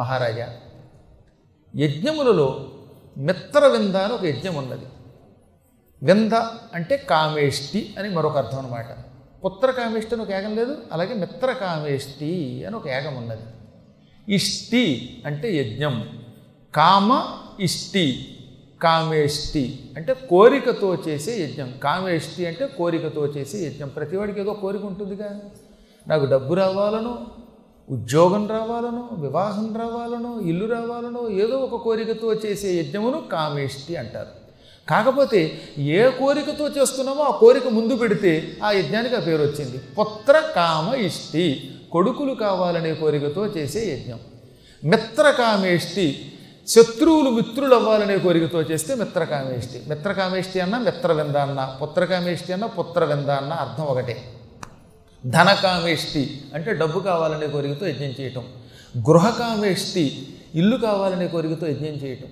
మహారాజా, యజ్ఞములలో మిత్రవింద అని ఒక యజ్ఞం ఉన్నది. వింద అంటే కామేష్టి అని మరొక అర్థం అనమాట. పుత్రకామేష్టి అని ఒక యాగం లేదు, అలాగే మిత్రకామేష్టి అని ఒక యాగం ఉన్నది. ఇష్టి అంటే యజ్ఞం, కామ ఇష్టి, కామేష్టి అంటే కోరికతో చేసే యజ్ఞం. కామేష్టి అంటే కోరికతో చేసే యజ్ఞం. ప్రతివాడికి ఏదో కోరిక ఉంటుందిగా, నాకు డబ్బు రావాలనో, ఉద్యోగం రావాలనో, వివాహం రావాలనో, ఇల్లు రావాలనో ఏదో ఒక కోరికతో చేసే యజ్ఞమును కామేష్టి అంటారు. కాకపోతే ఏ కోరికతో చేస్తున్నామో ఆ కోరిక ముందు పెడితే ఆ యజ్ఞానికి ఆ పేరు వచ్చింది. పుత్ర కామ ఇష్టి, కొడుకులు కావాలనే కోరికతో చేసే యజ్ఞం. మిత్రకామేష్టి, శత్రువులు మిత్రులు అవ్వాలనే కోరికతో చేస్తే మిత్రకామేష్టి. మిత్రకామేష్టి అన్న మిత్రవింద అన్న, పుత్రకామేష్టి అన్న పుత్రవింద అన్న అర్థం ఒకటే. ధనకామేష్టి అంటే డబ్బు కావాలనే కోరికతో యజ్ఞం చేయటం. గృహకామేష్టి ఇల్లు కావాలనే కోరికతో యజ్ఞం చేయటం.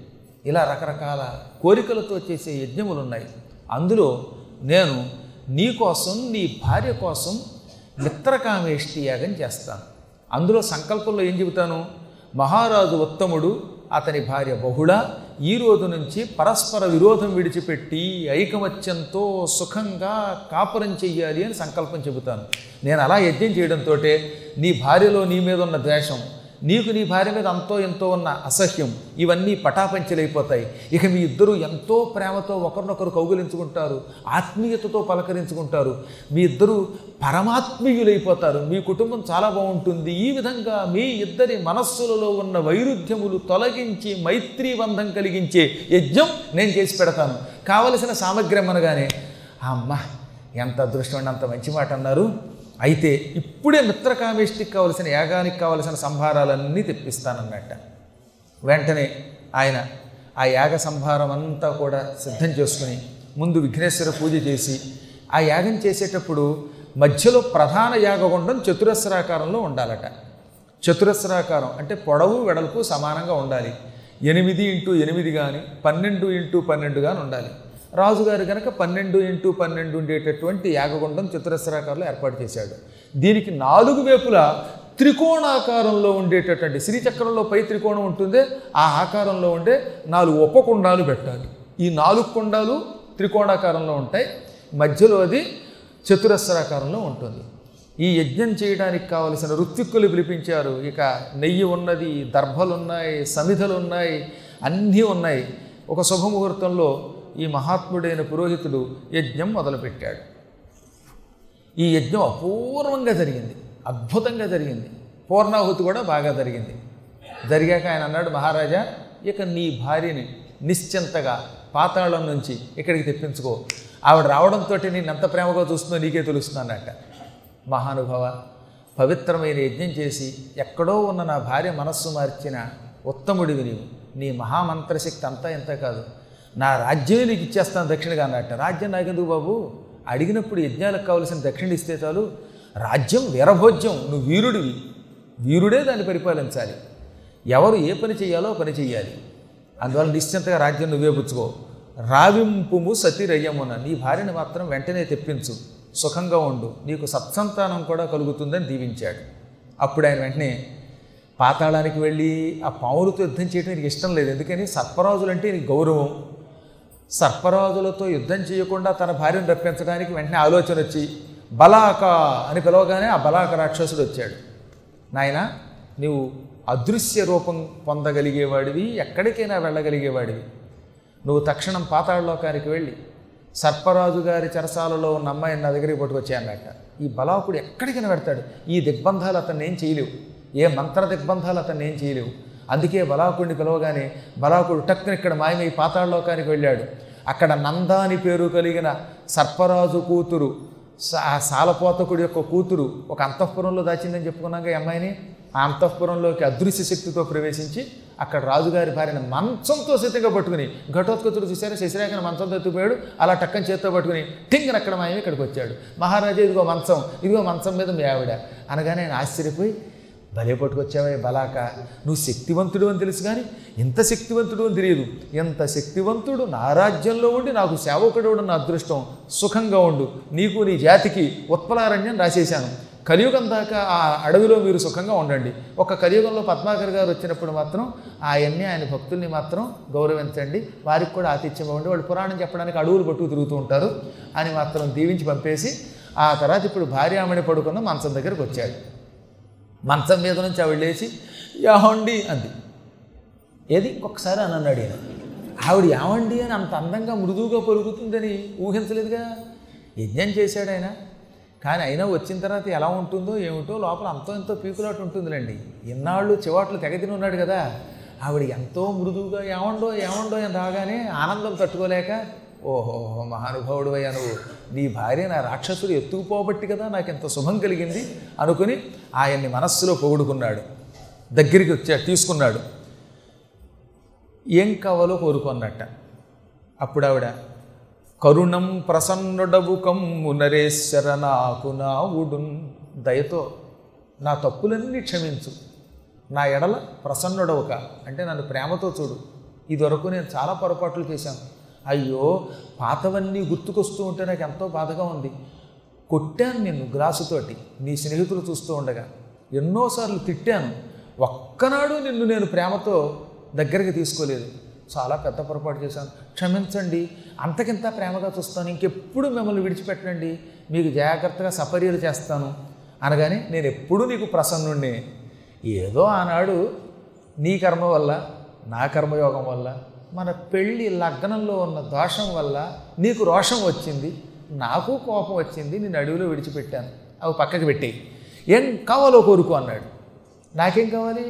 ఇలా రకరకాల కోరికలతో చేసే యజ్ఞములు ఉన్నాయి. అందులో నేను నీ కోసం, నీ భార్య కోసం మిత్రకామేష్టి యాగం చేస్తాను. అందులో సంకల్పంలో ఏం చెబుతాను? మహారాజు ఉత్తముడు, అతని భార్య బహుళ, ఈ రోజు నుంచి పరస్పర విరోధం విడిచిపెట్టి ఐకమత్యంతో సుఖంగా కాపురం చెయ్యాలి అని సంకల్పం చెబుతాను. నేను అలా యజ్ఞం చేయడంతో నీ భార్యలో నీ మీద ఉన్న ద్వేషం, నీకు నీ భార్య మీద అంతో ఎంతో ఉన్న అసహ్యం, ఇవన్నీ పటాపంచలైపోతాయి. ఇక మీ ఇద్దరూ ఎంతో ప్రేమతో ఒకరినొకరు కౌగిలించుకుంటారు, ఆత్మీయతతో పలకరించుకుంటారు, మీ ఇద్దరూ పరమాత్మీయులైపోతారు, మీ కుటుంబం చాలా బాగుంటుంది. ఈ విధంగా మీ ఇద్దరి మనస్సులలో ఉన్న వైరుధ్యములు తొలగించి మైత్రీబంధం కలిగించే యజ్ఞం నేను చేసి పెడతాను. కావలసిన సామగ్రి అనగానే, అమ్మ ఎంత అదృష్టం, అంత మంచి మాట అన్నారు, అయితే ఇప్పుడే మిత్రకామేష్టికి కావలసిన యాగానికి కావలసిన సంభారాలన్నీ తెప్పిస్తానన్నట్ట. వెంటనే ఆయన ఆ యాగ సంభారం అంతా కూడా సిద్ధం చేసుకుని ముందు విఘ్నేశ్వర పూజ చేసి, ఆ యాగం చేసేటప్పుడు మధ్యలో ప్రధాన యాగగుండం చతురస్రాకారంలో ఉండాలట. చతురస్రాకారం అంటే పొడవు వెడల్పు సమానంగా ఉండాలి. 8x8 కానీ 12x12 కానీ ఉండాలి. రాజుగారు కనుక 12x12 ఉండేటటువంటి యాగగుండం చతురస్రాకారంలో ఏర్పాటు చేశాడు. దీనికి 4 వైపులా త్రికోణాకారంలో ఉండేటటువంటి, శ్రీచక్రంలో పై త్రికోణం ఉంటుంది, ఆ ఆకారంలో ఉండే 4 ఉపకుండాలు పెట్టాలి. ఈ 4 కుండాలు త్రికోణాకారంలో ఉంటాయి, మధ్యలో అది చతురస్రాకారంలో ఉంటుంది. ఈ యజ్ఞం చేయడానికి కావలసిన ఋత్విక్కులు పిలిపించారు. ఇక నెయ్యి ఉన్నది, దర్భలున్నాయి, సమిధలున్నాయి, అన్నీ ఉన్నాయి. ఒక శుభముహూర్తంలో ఈ మహాత్ముడైన పురోహితుడు యజ్ఞం మొదలుపెట్టాడు. ఈ యజ్ఞం అపూర్వంగా జరిగింది, అద్భుతంగా జరిగింది. పూర్ణాహుతి కూడా బాగా జరిగింది. జరిగాక ఆయన అన్నాడు, మహారాజా, ఇక నీ భార్యని నిశ్చింతగా పాతాళం నుంచి ఇక్కడికి తెప్పించుకో. ఆవిడ రావడంతో నేను ఎంత ప్రేమగా చూస్తుందో నీకే తెలుస్తున్నానట. మహానుభావ, పవిత్రమైన యజ్ఞం చేసి ఎక్కడో ఉన్న నా భార్య మనస్సు మార్చిన ఉత్తముడివి నీవు. నీ మహామంత్రశక్తి అంతా ఇంత కాదు, నా రాజ్యమే నీకు ఇచ్చేస్తాను దక్షిణగా అన్నట్ట. రాజ్యం నాకెందుకు బాబు, అడిగినప్పుడు యజ్ఞాలకు కావలసిన దక్షిణ ఇస్తే చాలు. రాజ్యం వీరభోజ్యం, నువ్వు వీరుడివి, వీరుడే దాన్ని పరిపాలించాలి. ఎవరు ఏ పని చేయాలో పని చేయాలి. అందువల్ల నిశ్చింతగా రాజ్యం నువ్వే పుచ్చుకో. రావింపుము సతిరయ్యమున, నీ భార్యను మాత్రం వెంటనే తెప్పించు, సుఖంగా ఉండు, నీకు సత్సంతానం కూడా కలుగుతుందని దీవించాడు. అప్పుడు ఆయన వెంటనే పాతాళానికి వెళ్ళి ఆ పావులతో యుద్ధం చేయడం నీకు ఇష్టం లేదు, ఎందుకని సర్పరాజులంటే నీకు గౌరవం. సర్పరాజులతో యుద్ధం చేయకుండా తన భార్యను రప్పించడానికి వెంటనే ఆలోచన వచ్చి బలాక అని పిలవగానే ఆ బలాక రాక్షసుడు వచ్చాడు. నాయన, నీవు అదృశ్య రూపం పొందగలిగేవాడివి, ఎక్కడికైనా వెళ్ళగలిగేవాడివి, నువ్వు తక్షణం పాతాళలోకానికి వెళ్ళి సర్పరాజు గారి చెరసాలలో ఉన్న అమ్మాయిని నా దగ్గరికి పట్టుకొచ్చాయన్నట్ట. ఈ బలాకుడు ఎక్కడికైనా పెడతాడు, ఈ దిగ్బంధాలు అతన్ని ఏం చేయలేవు, ఏ మంత్ర దిగ్బంధాలు అతన్ని ఏం చేయలేవు. అందుకే బలాకుడిని పిలవగానే బలాకుడు టక్కున ఇక్కడ మాయమై పాతాళలోకానికి వెళ్ళాడు. అక్కడ నందాని పేరు కలిగిన సర్పరాజు కూతురు, సాలపోతకుడి యొక్క కూతురు ఒక అంతఃపురంలో దాచిందని చెప్పుకున్నాక, అమ్మాయిని ఆ అంతఃపురంలోకి అదృశ్య శక్తితో ప్రవేశించి అక్కడ రాజుగారి భార్యను మంచంతో సిద్ధంగా పట్టుకుని, ఘటోత్కచుడు చూశారు శశిరేఖను మంచంతో ఎత్తుపోయాడు, అలా టక్కని చేత్తో పట్టుకుని టింగన అక్కడ మాయమే ఇక్కడికి వచ్చాడు. మహారాజా, ఇదిగో మంచం, ఇదిగో మంచం మీద మీ ఆవిడ అనగానే ఆయన ఆశ్చర్యపోయి, భలే పట్టుకొచ్చావే బలాక, నువ్వు శక్తివంతుడు అని తెలుసు కానీ ఇంత శక్తివంతుడు అని తెలియదు, ఎంత శక్తివంతుడు, నా రాజ్యంలో ఉండి నాకు సేవకుడు, నా అదృష్టం, సుఖంగా ఉండు, నీకు నీ జాతికి ఉత్పలారణ్యం రాసేశాను, కలియుగం దాకా ఆ అడవిలో మీరు సుఖంగా ఉండండి. ఒక కలియుగంలో పద్మాకర్ గారు వచ్చినప్పుడు మాత్రం ఆయన్ని, ఆయన భక్తుల్ని మాత్రం గౌరవించండి, వారికి కూడా ఆతిథ్యం ఇవ్వండి, వాళ్ళు పురాణం చెప్పడానికి అడవులు పట్టుకు తిరుగుతూ ఉంటారు అని మాత్రం దీవించి పంపేసి ఆ తర్వాత ఇప్పుడు భార్యామణి పడుకున్న మంచం దగ్గరకు వచ్చాడు. మంచం మీద నుంచి ఆవిడ లేచి యావండి అంది. ఏది ఇంకొకసారి అని అన్నాడు ఆయన. ఆవిడ యావండి అని అంత అందంగా మృదువుగా పొరుగుతుందని ఊహించలేదుగా. యజ్ఞం చేశాడు ఆయన, కానీ అయినా వచ్చిన తర్వాత ఎలా ఉంటుందో ఏమిటో లోపల అంతో ఎంతో పీకులాట ఉంటుందిలేండి. ఇన్నాళ్ళు చివాట్లు తెగతిని ఉన్నాడు కదా. ఆవిడ ఎంతో మృదువుగా ఏమండో ఏమండో అని రాగానే ఆనందం తట్టుకోలేక, ఓహో మహానుభావుడు అయ్యా నువ్వు, నీ భార్య నా రాక్షసుడు ఎత్తుకుపోబట్టి కదా నాకు ఇంత శుభం కలిగింది అనుకుని ఆయన్ని మనస్సులో పొగుడుకున్నాడు. దగ్గరికి వచ్చాడు, తీసుకున్నాడు, ఏం కావాలో కోరుకున్నట్ట. అప్పుడు ఆవిడ, కరుణం ప్రసన్నుడవు కమ్ము నరేశ్వర నాకు నావుడున్, దయతో నా తప్పులన్నీ క్షమించు, నా ఎడల ప్రసన్నుడవుక, అంటే నన్ను ప్రేమతో చూడు. ఇదివరకు నేను చాలా పొరపాట్లు చేశాను, అయ్యో పాతవన్నీ గుర్తుకొస్తూ ఉంటే నాకు ఎంతో బాధగా ఉంది, కొట్టాను నేను గ్లాసుతోటి నీ స్నేహితులు చూస్తూ ఉండగా, ఎన్నోసార్లు తిట్టాను, ఒక్కనాడు నిన్ను నేను ప్రేమతో దగ్గరికి తీసుకోలేదు, చాలా పెద్ద పొరపాటు చేశాను, క్షమించండి, అంతకింత ప్రేమగా చూస్తాను, ఇంకెప్పుడు మిమ్మల్ని విడిచిపెట్టండి, మీకు జాగ్రత్తగా సపర్యలు చేస్తాను అనగానే, నేను ఎప్పుడూ నీకు ప్రసన్నుణ్ణి, ఏదో ఆనాడు నీ కర్మ వల్ల, నా కర్మయోగం వల్ల, మన పెళ్ళి లగ్నంలో ఉన్న దోషం వల్ల నీకు రోషం వచ్చింది, నాకు కోపం వచ్చింది, నేను అడవిలో విడిచిపెట్టాను, అవి పక్కకు పెట్టేయి, ఏం కావాలో కోరుకో అన్నాడు. నాకేం కావాలి?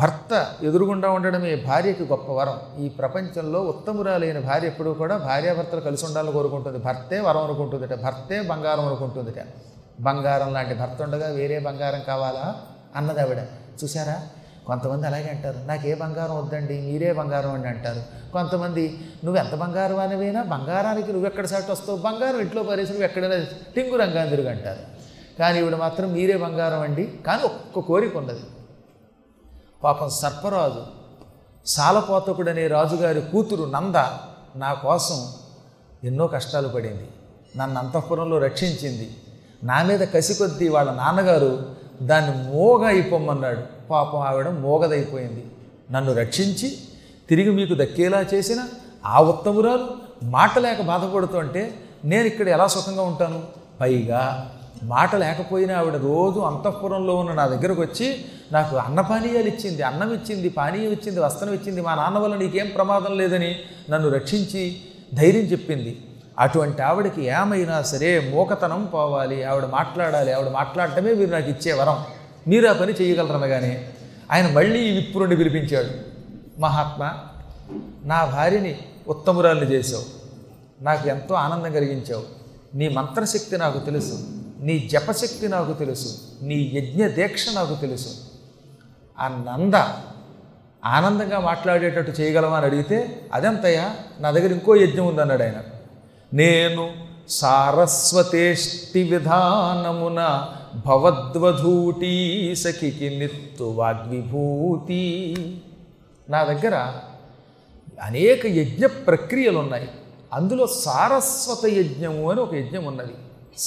భర్త ఎదురుగుండా ఉండడమే భార్యకి గొప్ప వరం. ఈ ప్రపంచంలో ఉత్తమురాలైన భార్య ఎప్పుడూ కూడా భార్యాభర్తలు కలిసి ఉండాలని కోరుకుంటుంది. భర్తే వరం అనుకుంటుందిట, భర్తే బంగారం అనుకుంటుందిట. బంగారం లాంటి భర్త ఉండగా వేరే బంగారం కావాలా అన్నది ఆవిడ. చూసారా, కొంతమంది అలాగే అంటారు, నాకే బంగారం వద్దండి మీరే బంగారం అని అంటారు. కొంతమంది, నువ్వు ఎంత బంగారం అనేవైనా బంగారానికి నువ్వెక్కడ సాటి వస్తావు, బంగారం ఇంట్లో పరిస్థితి నువ్వు ఎక్కడైనా టింగు రంగాందిరుగు అంటారు. కానీ ఇవిడ మాత్రం మీరే బంగారం అండి. కానీ ఒక్క కోరిక ఉన్నది. పాపం సర్పరాజు సాలపోతకుడనే రాజుగారి కూతురు నంద నా కోసం ఎన్నో కష్టాలు పడింది, నన్ను అంతఃపురంలో రక్షించింది. నా మీద కసి కొద్దీ వాళ్ళ నాన్నగారు దాన్ని మోగ అయిపోమన్నాడు. పాపం ఆవిడ మోగదైపోయింది. నన్ను రక్షించి తిరిగి మీకు దక్కేలా చేసిన ఆ ఉత్తమురాలు మాట లేక బాధపడుతుంటే నేను ఇక్కడ ఎలా సుఖంగా ఉంటాను? పైగా మాట లేకపోయినా ఆవిడ రోజు అంతఃపురంలో ఉన్న నా దగ్గరకు వచ్చి నాకు అన్నపానీయాలు ఇచ్చింది, అన్నం ఇచ్చింది, పానీయం ఇచ్చింది, వస్త్రం ఇచ్చింది, మా నాన్న వల్ల నీకేం ప్రమాదం లేదని నన్ను రక్షించి ధైర్యం చెప్పింది. అటువంటి ఆవిడకి ఏమైనా సరే మోకతనం పోవాలి, ఆవిడ మాట్లాడాలి, ఆవిడ మాట్లాడటమే మీరు నాకు ఇచ్చే వరం, మీరు ఆ పని చేయగలరనగానే ఆయన మళ్ళీ ఈ విప్రుణ్ణి పిలిపించాడు. మహాత్మా, నా భార్యని ఉత్తమురాల్ని చేశావు, నాకు ఎంతో ఆనందం కలిగించావు, నీ మంత్రశక్తి నాకు తెలుసు, నీ జపశక్తి నాకు తెలుసు, నీ యజ్ఞ దీక్ష నాకు తెలుసు. ఆ నంద ఆనందంగా మాట్లాడేటట్టు చేయగలవా అని అడిగితే, అదంతయ్యా నా దగ్గర ఇంకో యజ్ఞం ఉందన్నాడు ఆయన. నేను సారస్వతేష్టి విధానమున భవద్వధూటీ సఖికి నిత్తు వాగ్విభూతి, నా దగ్గర అనేక యజ్ఞ ప్రక్రియలు ఉన్నాయి, అందులో సారస్వత యజ్ఞము అని ఒక యజ్ఞం ఉన్నది.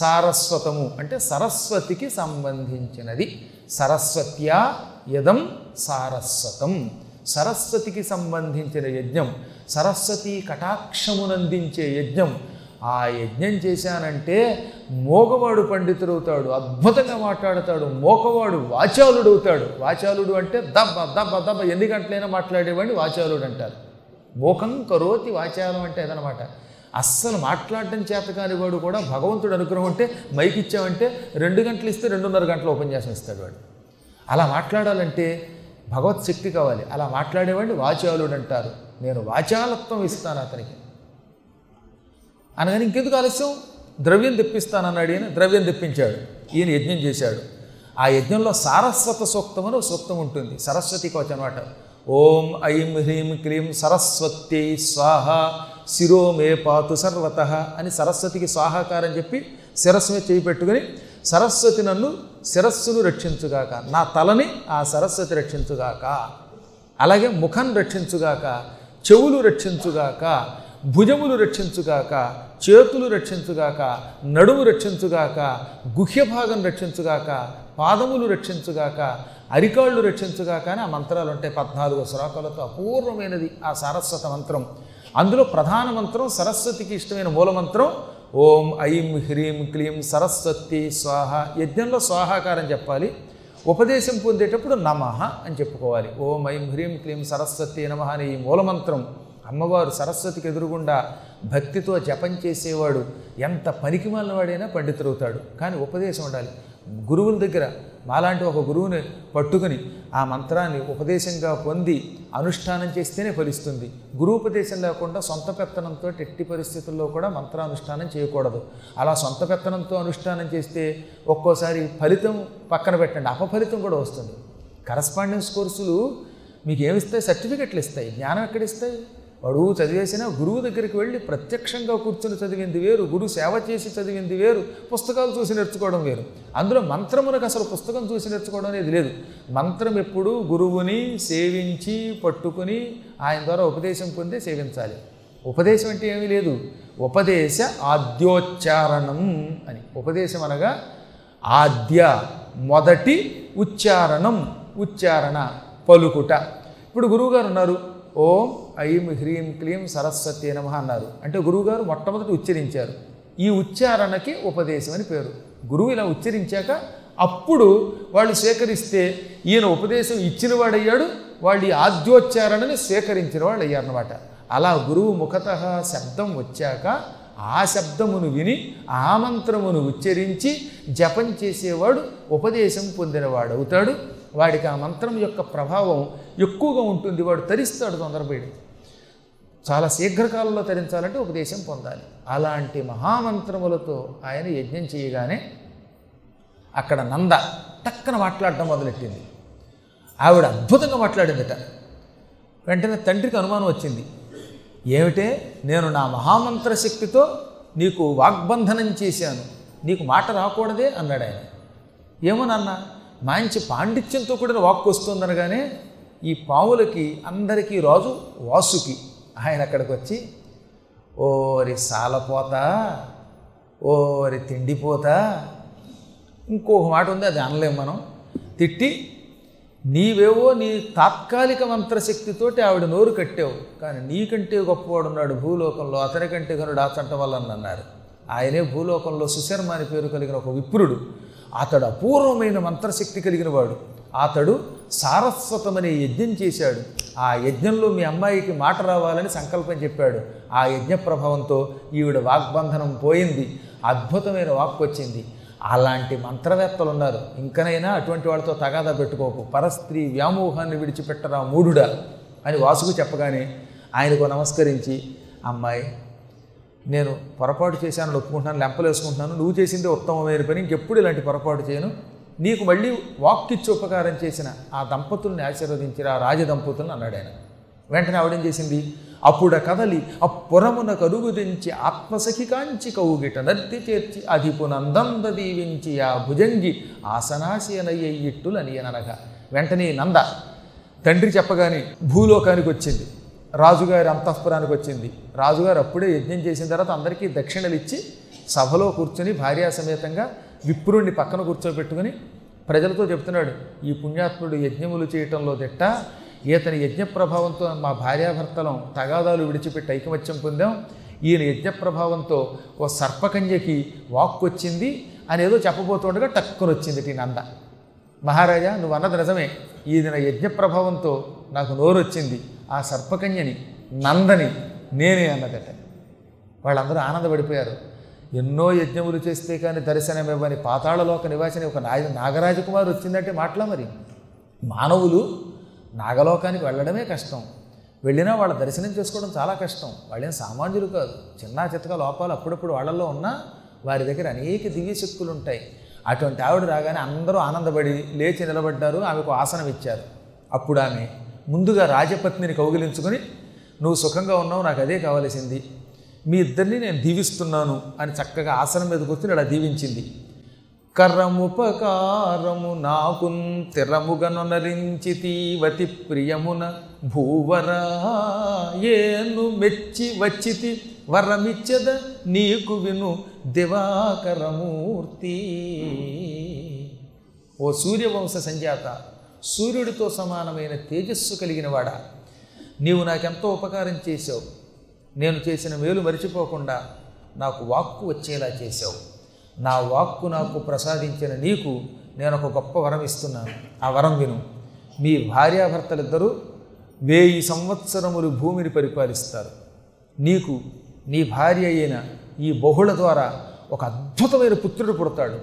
సారస్వతము అంటే సరస్వతికి సంబంధించినది. సరస్వత్యా యదం సారస్వతం, సరస్వతికి సంబంధించిన యజ్ఞం, సరస్వతి కటాక్షమునందించే యజ్ఞం. ఆ యజ్ఞం చేశానంటే మోగవాడు పండితుడవుతాడు, అద్భుతంగా మాట్లాడతాడు, మోకవాడు వాచాలుడవుతాడు. వాచాలుడు అంటే దబ్బ దబ్బ దబ్బ ఎన్ని గంటలైనా మాట్లాడేవాడిని వాచాలుడు అంటారు. మోకం కరోతి వాచాలం అంటే అదనమాట. అస్సలు మాట్లాడడం చేత కాని వాడు కూడా భగవంతుడు అనుగ్రహం ఉంటే, మైకి ఇచ్చామంటే 2 గంటలు ఇస్తే 2.5 గంటలు ఉపన్యాసం ఇస్తాడు వాడు. అలా మాట్లాడాలంటే భగవత్ శక్తి కావాలి. అలా మాట్లాడేవాడిని వాచాలుడు అంటారు. నేను వాచాలత్వం ఇస్తాను అతనికి అనగానే, ఇంకెందుకు ఆలస్యం, ద్రవ్యం తెప్పిస్తానన్నాడు ఈయన. ద్రవ్యం తెప్పించాడు, ఈయన యజ్ఞం చేశాడు. ఆ యజ్ఞంలో సారస్వత సూక్తం అని సూక్తం ఉంటుంది, సరస్వతి కవచం అన్నమాట. ఓం ఐం హ్రీం క్లీం సరస్వత్యై స్వాహ శిరో మే పాతు సర్వతః అని సరస్వతికి స్వాహాకారం చెప్పి శిరస్సు మీద చేయి పెట్టుకుని, సరస్వతి నన్ను, శిరస్సును రక్షించుగాక, నా తలని ఆ సరస్వతి రక్షించుగాక, అలాగే ముఖం రక్షించుగాక, చెవులు రక్షించుగాక, భుజములు రక్షించుగాక, చేతులు రక్షించుగాక, నడుము రక్షించుగాక, గుహ్య భాగం రక్షించుగాక, పాదములు రక్షించుగాక, అరికాళ్ళు రక్షించుగాక అని ఆ మంత్రాలు ఉంటాయి. 14 శ్లోకాలతో అపూర్వమైనది ఆ సారస్వత మంత్రం. అందులో ప్రధాన మంత్రం సరస్వతికి ఇష్టమైన మూలమంత్రం ఓం ఐం హ్రీం క్లీం సరస్వతి స్వాహ. యజ్ఞంలో స్వాహాకారం చెప్పాలి. ఉపదేశం పొందేటప్పుడు నమః అని చెప్పుకోవాలి. ఓం ఐం హ్రీం క్లీం సరస్వతి నమః అనే ఈ మూలమంత్రం. అమ్మవారు సరస్వతికి ఎదురుగుండా భక్తితో జపం చేసేవాడు ఎంత పనికి మాలినవాడైనా పండితుడవుతాడు. కానీ ఉపదేశం ఉండాలి. గురువుల దగ్గర మాలాంటి ఒక గురువుని పట్టుకుని ఆ మంత్రాన్ని ఉపదేశంగా పొంది అనుష్ఠానం చేస్తేనే ఫలిస్తుంది. గురువుపదేశం లేకుండా సొంత పెత్తనంతో ఎట్టి పరిస్థితుల్లో కూడా మంత్రానుష్ఠానం చేయకూడదు. అలా సొంత పెత్తనంతో అనుష్ఠానం చేస్తే ఒక్కోసారి ఫలితం పక్కన పెట్టండి, అపఫలితం కూడా వస్తుంది. కరస్పాండెన్స్ కోర్సులు మీకు ఏమిస్తాయి? సర్టిఫికెట్లు ఇస్తాయి. జ్ఞానం ఎక్కడిస్తాయి? వాడు చదివేసినా గురువు దగ్గరికి వెళ్ళి ప్రత్యక్షంగా కూర్చుని చదివింది వేరు, గురువు సేవ చేసి చదివింది వేరు, పుస్తకాలు చూసి నేర్చుకోవడం వేరు. అందులో మంత్రమునకు అసలు పుస్తకం చూసి నేర్చుకోవడం అనేది లేదు. మంత్రం ఎప్పుడు గురువుని సేవించి పట్టుకుని ఆయన ద్వారా ఉపదేశం పొందే సేవించాలి. ఉపదేశం అంటే ఏమీ లేదు, ఉపదేశ ఆద్యోచ్చారణం అని. ఉపదేశం అనగా ఆద్య మొదటి, ఉచ్చారణం ఉచ్చారణ పలుకుట. ఇప్పుడు గురువుగారు ఉన్నారు, ఓం ఐం హ్రీం క్లీం సరస్వతి నమః అన్నారు అంటే గురువుగారు మొట్టమొదటి ఉచ్చరించారు. ఈ ఉచ్చారణకి ఉపదేశం అని పేరు. గురువు ఇలా ఉచ్చరించాక అప్పుడు వాళ్ళు స్వీకరిస్తే ఈయన ఉపదేశం ఇచ్చిన వాడయ్యాడు, వాళ్ళు ఈ ఆద్యోచ్చారణని స్వీకరించిన వాళ్ళు అయ్యారన్నమాట. అలా గురువు ముఖతః శబ్దం వచ్చాక ఆ శబ్దమును విని ఆ మంత్రమును ఉచ్చరించి జపం చేసేవాడు ఉపదేశం పొందినవాడు అవుతాడు. వాడికి ఆ మంత్రం యొక్క ప్రభావం ఎక్కువగా ఉంటుంది. వాడు తరిస్తాడు తొందరపడి. చాలా శీఘ్రకాలంలో తరించాలంటే ఉపదేశం పొందాలి. అలాంటి మహామంత్రములతో ఆయన యజ్ఞం చేయగానే అక్కడ నంద టక్కన మాట్లాడడం మొదలెట్టింది. ఆవిడ అద్భుతంగా మాట్లాడిందట. వెంటనే తండ్రికి అనుమానం వచ్చింది. ఏమిటే, నేను నా మహామంత్ర శక్తితో నీకు వాగ్బంధనం చేశాను, నీకు మాట రాకూడదే అన్నాడు ఆయన. ఏమో నాన్న, మంచి పాండిత్యంతో కూడిన వాక్కు వస్తుందనగానే ఈ పావులకి అందరికీ రాజు వాసుకి ఆయన అక్కడికి వచ్చి ఓరి సాలపోతా, ఓరి తిండిపోతా, ఇంకొక మాట ఉంది అది అనలేం మనం, తిట్టి నీవేవో నీ తాత్కాలిక మంత్రశక్తితోటి ఆవిడ నోరు కట్టావు, కానీ నీకంటే గొప్పవాడున్నాడు భూలోకంలో, అతనికంటే గనుడు ఆచంటం వల్ల అన్నారు. ఆయనే భూలోకంలో సుశర్మ అని పేరు కలిగిన ఒక విప్రుడు. అతడు అపూర్వమైన మంత్రశక్తి కలిగిన వాడు. అతడు సారస్వతమనే యజ్ఞం చేశాడు. ఆ యజ్ఞంలో మీ అమ్మాయికి మాట రావాలని సంకల్పం చెప్పాడు. ఆ యజ్ఞ ప్రభావంతో ఈవిడ వాగ్బంధనం పోయింది, అద్భుతమైన వాక్కు వచ్చింది. అలాంటి మంత్రవేత్తలు ఉన్నారు. ఇంకనైనా అటువంటి వాళ్ళతో తగాదా పెట్టుకోకు, పరస్త్రీ వ్యామోహాన్ని విడిచిపెట్టరా మూఢుడా అని వాసుకు చెప్పగానే ఆయనకు నమస్కరించి, అమ్మాయి నేను పొరపాటు చేశాను ఒప్పుకుంటున్నాను, లెంపలేసుకుంటున్నాను, నువ్వు చేసిందే ఉత్తమమైన పని, ఇంకెప్పుడు ఇలాంటి పొరపాటు చేయను, నీకు మళ్ళీ వాక్కిచ్చి ఉపకారం చేసిన ఆ దంపతుల్ని ఆశీర్వదించిన ఆ రాజదంపతులను అన్నాడు ఆయన. వెంటనే ఆవిడేం చేసింది, అప్పుడ కదలి అప్పురమున కరుగుదించి ఆత్మసఖి కాంచి కౌగిట నర్తి చేర్చి అధిపునందంద దీవించి ఆ భుజంగి ఆసనాశీనయ్యిట్టులు అని అనగా వెంటనే నంద తండ్రి చెప్పగానే భూలోకానికి వచ్చింది, రాజుగారి అంతఃపురానికి వచ్చింది. రాజుగారు అప్పుడే యజ్ఞం చేసిన తర్వాత అందరికీ దక్షిణలు ఇచ్చి సభలో కూర్చొని భార్యా సమేతంగా విప్రుణ్ణి పక్కన కూర్చోబెట్టుకుని ప్రజలతో చెప్తున్నాడు, ఈ పుణ్యాత్ముడు యజ్ఞములు చేయటంలో దిట్ట, ఈతని యజ్ఞ ప్రభావంతో మా భార్యాభర్తలం తగాదాలు విడిచిపెట్టి ఐకమత్యం పొందాం, ఈయన యజ్ఞ ప్రభావంతో ఓ సర్పకన్యకి వాక్కు వచ్చింది అనేదో చెప్పబోతుండగా టక్కునొచ్చింది ఈ నంద. మహారాజా నువ్వు అన్నది నిజమే, ఈయన యజ్ఞ ప్రభావంతో నాకు నోరు వచ్చింది, ఆ సర్పకన్యని నందని నేనే అన్నదట. వాళ్ళందరూ ఆనందపడిపోయారు. ఎన్నో యజ్ఞములు చేస్తే కానీ దర్శనమివ్వని పాతాళలోక నివాసిని ఒక నాగరాజకుమారి వచ్చిందంటే మాటలా. మరి మానవులు నాగలోకానికి వెళ్ళడమే కష్టం, వెళ్ళినా వాళ్ళ దర్శనం చేసుకోవడం చాలా కష్టం. వాళ్ళేం సామాన్యులు కాదు, చిన్న చితక లోపాలు అప్పుడప్పుడు వాళ్ళల్లో ఉన్నా వారి దగ్గర అనేక దివ్యశక్తులు ఉంటాయి. అటువంటి ఆవిడ రాగానే అందరూ ఆనందపడి లేచి నిలబడ్డారు, ఆమెకు ఆసనం ఇచ్చారు. అప్పుడు ఆమె ముందుగా రాజపత్నిని కౌగిలించుకొని, నువ్వు సుఖంగా ఉన్నావు, నాకు అదే కావలసింది, మీ ఇద్దరిని నేను దీవిస్తున్నాను అని చక్కగా ఆసనం మీద కూర్చుని అలా దీవించింది. కరముపకారము నాకున్ తిరముగనొనరించితివతి ప్రియమున భూవరా ఏను మెచ్చి వచ్చితి వరమిచ్చద నీకు విను దివాకరమూర్తి. ఓ సూర్యవంశ సంజాత, సూర్యుడితో సమానమైన తేజస్సు కలిగిన వాడా, నీవు నాకెంతో ఉపకారం చేశావు. నేను చేసిన మేలు మరిచిపోకుండా నాకు వాక్కు వచ్చేలా చేశావు. నా వాక్కు నాకు ప్రసాదించిన నీకు నేను ఒక గొప్ప వరం ఇస్తున్నాను. ఆ వరం విను. మీ భార్యాభర్తలిద్దరూ 1000 సంవత్సరములు భూమిని పరిపాలిస్తారు. నీకు నీ భార్య అయిన ఈ బహుళ ద్వారా ఒక అద్భుతమైన పుత్రుడు పుడతాడు.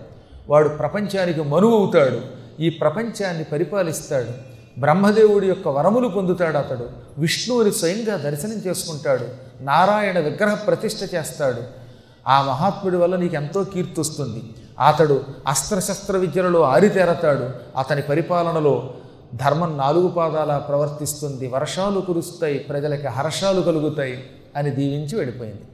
వాడు ప్రపంచానికి మనువు అవుతాడు. ఈ ప్రపంచాన్ని పరిపాలిస్తాడు. బ్రహ్మదేవుడి యొక్క వరములు పొందుతాడు. అతడు విష్ణువుని స్వయంగా దర్శనం చేసుకుంటాడు. నారాయణ విగ్రహ ప్రతిష్ఠ చేస్తాడు. ఆ మహాత్ముడి వల్ల నీకు ఎంతో కీర్తి వస్తుంది. అతడు అస్త్రశస్త్ర విద్యలలో ఆరితేరతాడు. అతని పరిపాలనలో ధర్మం 4 పాదాల ప్రవర్తిస్తుంది. వర్షాలు కురుస్తాయి, ప్రజలకి హర్షాలు కలుగుతాయి అని దీవించి వెళ్ళిపోయింది.